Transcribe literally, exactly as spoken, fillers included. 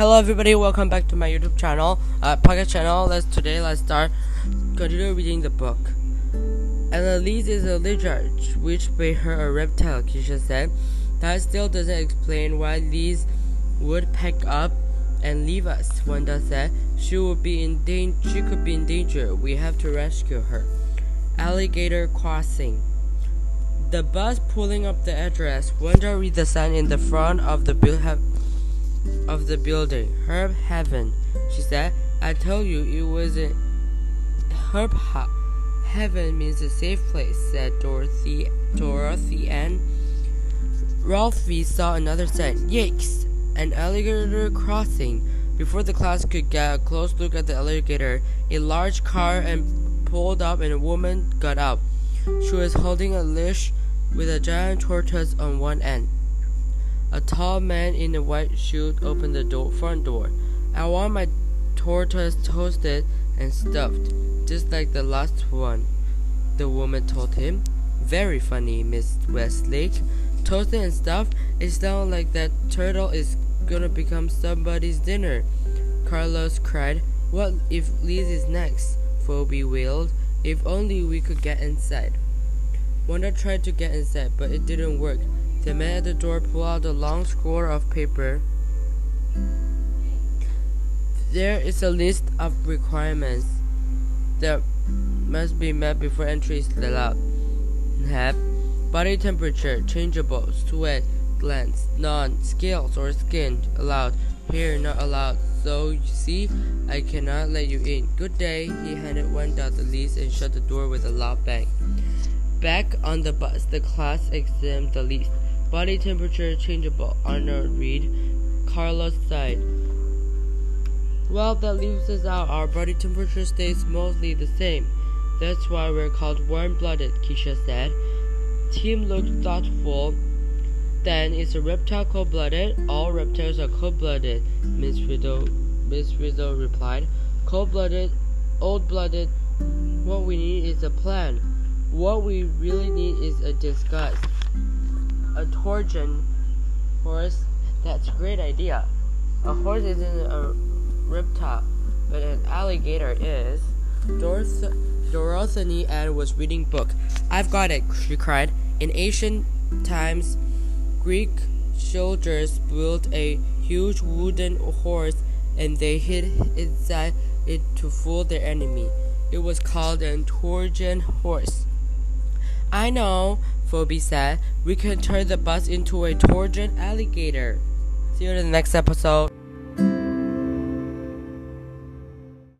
Hello everybody, welcome back to my YouTube channel, uh, Pocket channel. Let's today let's start continue reading the book. Annalise is a lizard, which made her a reptile, Keisha said. That still doesn't explain why Lise would pack up and leave us, Wanda said. She would be in danger. She could be in danger. We have to rescue her. Alligator crossing. The bus pulling up the address. Wanda read the sign in the front of the building. Of the building, Herb Heaven, she said. I told you it was a Herb Heaven means a safe place, said Dorothy. Dorothy and Ralphie saw another sign. Yikes! An alligator crossing. Before the class could get a close look at the alligator, a large car and pulled up, and a woman got out. She was holding a leash with a giant tortoise on one end. A tall man in a white suit opened the door, front door. I want my tortoise toasted and stuffed, just like the last one, the woman told him. Very funny, Miss Westlake. Toasted and stuffed? It sounds like that turtle is gonna become somebody's dinner, Carlos cried. What if Lise is next? Phoebe wailed. If only we could get inside. Wanda tried to get inside, but it didn't work. The man at the door pulled out a long scroll of paper. There is a list of requirements that must be met before entry is allowed. Have body temperature, changeable, sweat glands, none, scales or skin allowed, hair not allowed. So you see, I cannot let you in. Good day. He handed Wanda the list and shut the door with a loud bang. Back on the bus, the class examined the list. Body temperature changeable, Arnold read. Carlos sighed. Well, that leaves us out. Our body temperature stays mostly the same. That's why we're called warm-blooded, Keisha said. Tim looked thoughtful. Then, is a reptile cold-blooded? All reptiles are cold-blooded, Miss Riddle, Miss Riddle replied. Cold-blooded, old-blooded. What we need is a plan. What we really need is a disguise. A torsion horse, that's a great idea. A horse isn't a reptile, but an alligator is. Doroth- Dorothy Ann was reading book. I've got it, she cried. In ancient times, Greek soldiers built a huge wooden horse and they hid inside it to fool their enemy. It was called an torsion horse. I know, Phoebe said. We can turn the bus into a torsion alligator. See you in the next episode.